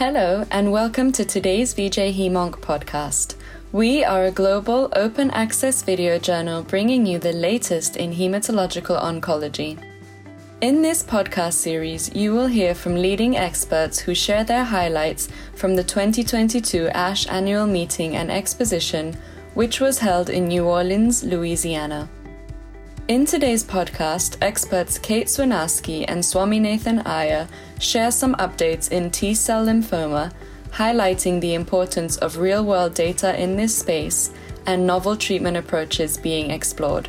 Hello, and welcome to today's VJHemOnc podcast. We are a global open access video journal bringing you the latest in hematological oncology. In this podcast series, you will hear from leading experts who share their highlights from the 2022 ASH annual meeting and exposition, which was held in New Orleans, Louisiana. In today's podcast, experts Kate Swinarski and Swaminathan Iyer share some updates in T-cell lymphoma, highlighting the importance of real-world data in this space and novel treatment approaches being explored.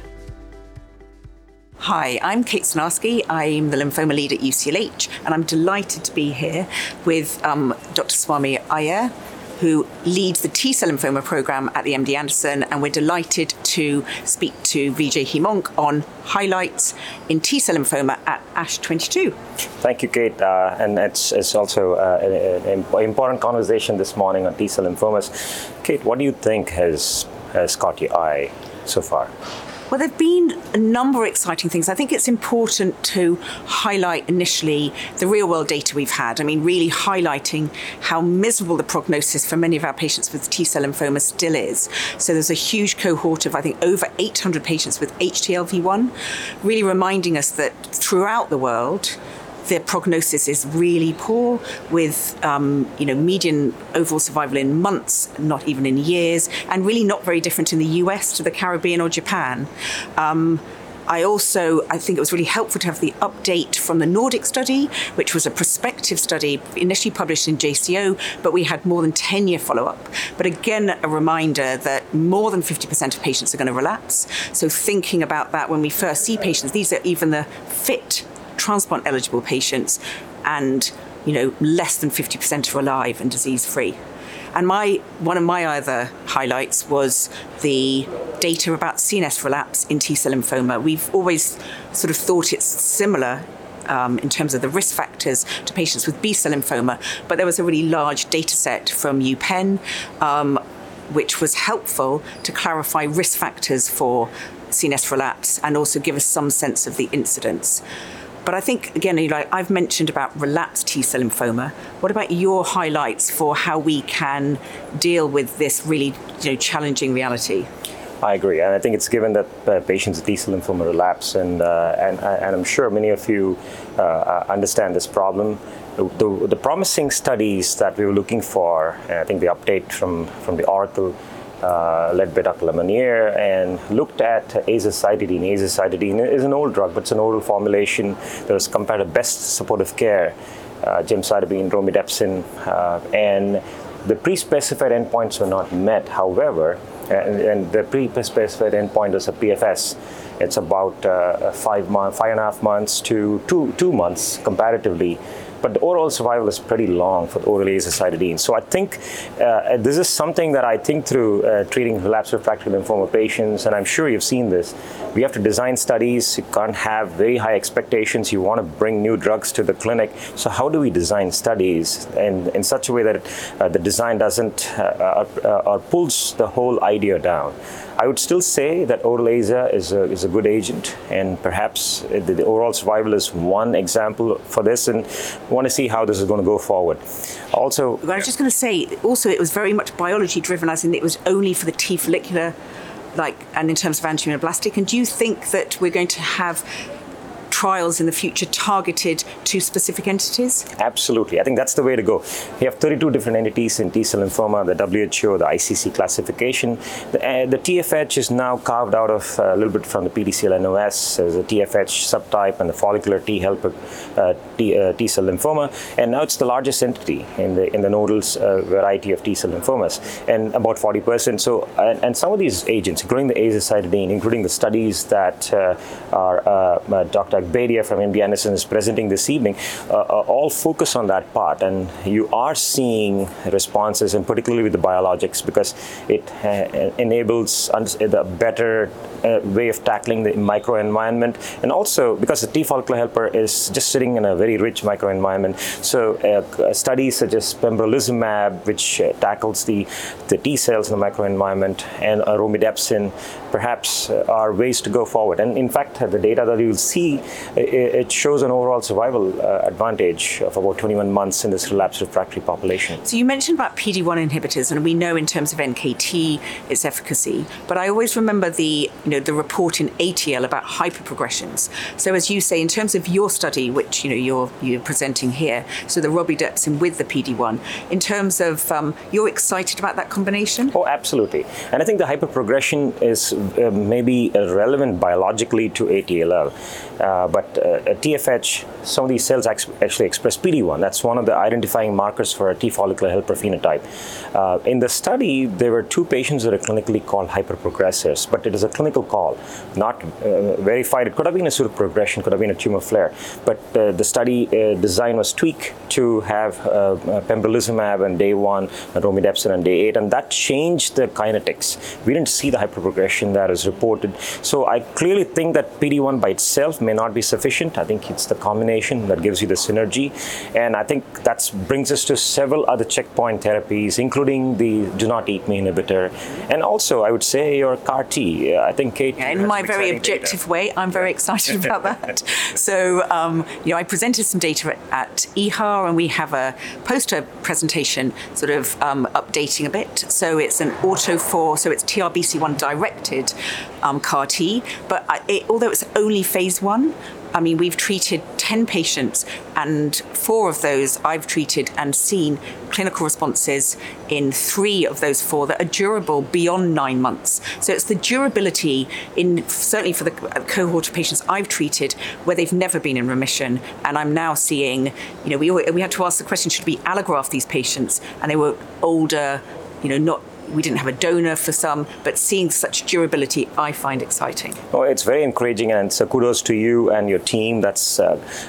Hi, I'm Kate Swinarski. I'm the lymphoma lead at UCLH, and I'm delighted to be here with Dr. Swami Iyer, who leads the T-cell lymphoma program at the MD Anderson, and we're delighted to speak to VJHemOnc on highlights in T-cell lymphoma at ASH22. Thank you, Kate, and it's also an important conversation this morning on T-cell lymphomas. Kate, what do you think has caught your eye so far? Well, there have been a number of exciting things. I think it's important to highlight initially the real-world data we've had. I mean, really highlighting how miserable the prognosis for many of our patients with T-cell lymphoma still is. So there's a huge cohort of, I think, over 800 patients with HTLV1, really reminding us that throughout the world, their prognosis is really poor, with median overall survival in months, not even in years, and really not very different in the US to the Caribbean or Japan. I think it was really helpful to have the update from the Nordic study, which was a prospective study initially published in JCO, but we had more than 10-year follow-up. But again, a reminder that more than 50% of patients are going to relapse. So thinking about that when we first see patients, these are even the fit transplant eligible patients, and less than 50% are alive and disease free. And one of my other highlights was the data about CNS relapse in T-cell lymphoma. We've always sort of thought it's similar in terms of the risk factors to patients with B-cell lymphoma, but there was a really large data set from UPenn, which was helpful to clarify risk factors for CNS relapse and also give us some sense of the incidence. But I think, again, I've mentioned about relapsed T-cell lymphoma. What about your highlights for how we can deal with this really challenging reality? I agree, and I think it's given that patients with T-cell lymphoma relapse, and I'm sure many of you understand this problem. The promising studies that we were looking for, and I think the update from the Oracle led by Dr. Lamoniere, and looked at azacitidine. Azacitidine is an old drug, but it's an oral formulation that is compared to best supportive care, gemcitabine, romidepsin, and the pre-specified endpoints were not met. However, and the pre-specified endpoint is a PFS. It's about 5.5 months to two months comparatively. But the overall survival is pretty long for the oral azacitidine. So I think this is something that I think through treating relapsed refractory lymphoma patients, and I'm sure you've seen this, we have to design studies. You can't have very high expectations. You want to bring new drugs to the clinic. So how do we design studies in such a way that the design doesn't or pulls the whole idea down? I would still say that oral aza is a good agent, and perhaps the overall survival is one example for this, and want to see how this is going to go forward. Also, I was just going to say, also it was very much biology driven, as in it was only for the T follicular, and in terms of anti-immunoblastic. And do you think that we're going to have trials in the future targeted to specific entities? Absolutely. I think that's the way to go. We have 32 different entities in T-cell lymphoma, the WHO, the ICC classification. The TFH is now carved out of a little bit from the PDC-LNOS, the TFH subtype, and the follicular T helper T-cell lymphoma. And now it's the largest entity in the nodal variety of T-cell lymphomas, and about 40%. So, and some of these agents, including the azacitidine, including the studies that are Dr. Badia from MD Anderson is presenting this evening, all focus on that part, and you are seeing responses, and particularly with the biologics, because it enables the better way of tackling the microenvironment, and also because the T follicular helper is just sitting in a very rich microenvironment. So studies such as pembrolizumab, which tackles the T cells in the microenvironment, and romidepsin perhaps are ways to go forward. And in fact, the data that you will see it shows an overall survival advantage of about 21 months in this relapsed refractory population. So you mentioned about PD-1 inhibitors, and we know in terms of NKT its efficacy, but I always remember the report in ATL about hyperprogressions. So as you say, in terms of your study, which you're presenting here, so the romidepsin with the PD-1, in terms of you're excited about that combination? Oh, absolutely. And I think the hyperprogression is maybe relevant biologically to ATLL, but TFH, some of these cells actually express PD-1. That's one of the identifying markers for a T follicular helper phenotype. In the study, there were two patients that are clinically called hyperprogressors, but it is a clinical call, not verified. It could have been a pseudoprogression, could have been a tumor flare, but the study design was tweaked to have pembrolizumab on day 1 and romidepsin on day 8, and that changed the kinetics. We didn't see the hyperprogression that is reported. So I clearly think that PD-1 by itself may not be sufficient. I think it's the combination that gives you the synergy, and I think that brings us to several other checkpoint therapies, including the do not eat me inhibitor, and also I would say your CAR T. I think Kate. Yeah, in my very objective way, I'm very excited about that. So I presented some data at EHA, and we have a poster presentation, sort of updating a bit. So it's an auto-4, so it's TRBC1 directed CAR T, but although it's only phase 1. I mean, we've treated 10 patients, and 4 of those I've treated and seen clinical responses in 3 of those 4 that are durable beyond 9 months. So it's the durability, in certainly for the cohort of patients I've treated where they've never been in remission, and I'm now seeing, we had to ask the question, should we allograft these patients? And they were older, we didn't have a donor for some, but seeing such durability, I find exciting. Oh, it's very encouraging, and so kudos to you and your team that's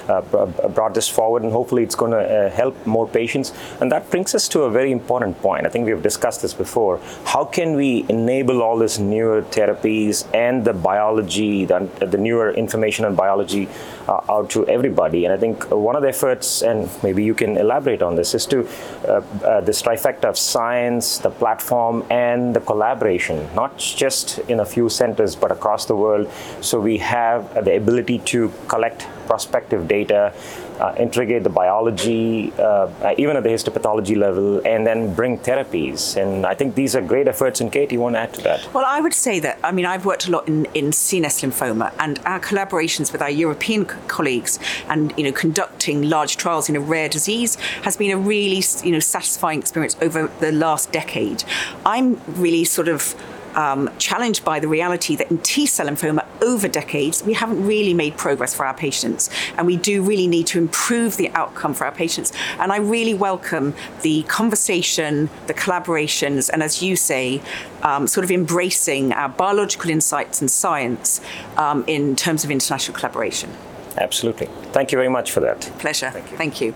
brought this forward, and hopefully it's going to help more patients. And that brings us to a very important point. I think we've discussed this before. How can we enable all these newer therapies and the biology, the newer information on biology out to everybody? And I think one of the efforts, and maybe you can elaborate on this, is to this trifecta of science, the platform, and the collaboration, not just in a few centers but across the world, so we have the ability to collect prospective data, integrate the biology, even at the histopathology level, and then bring therapies. And I think these are great efforts. And Kate, you want to add to that? Well, I would say that, I've worked a lot in CNS lymphoma, and our collaborations with our European colleagues and, conducting large trials in a rare disease has been a really, satisfying experience over the last decade. I'm really sort of challenged by the reality that in T-cell lymphoma over decades, we haven't really made progress for our patients, and we do really need to improve the outcome for our patients. And I really welcome the conversation, the collaborations, and as you say, sort of embracing our biological insights and science in terms of international collaboration. Absolutely. Thank you very much for that. Pleasure. Thank you.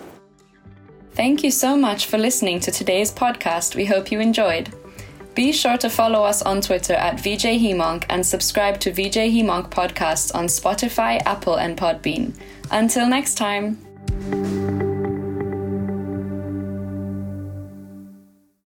Thank you so much for listening to today's podcast. We hope you enjoyed. Be sure to follow us on Twitter at VJHemOnc and subscribe to VJHemOnc podcasts on Spotify, Apple, and Podbean. Until next time.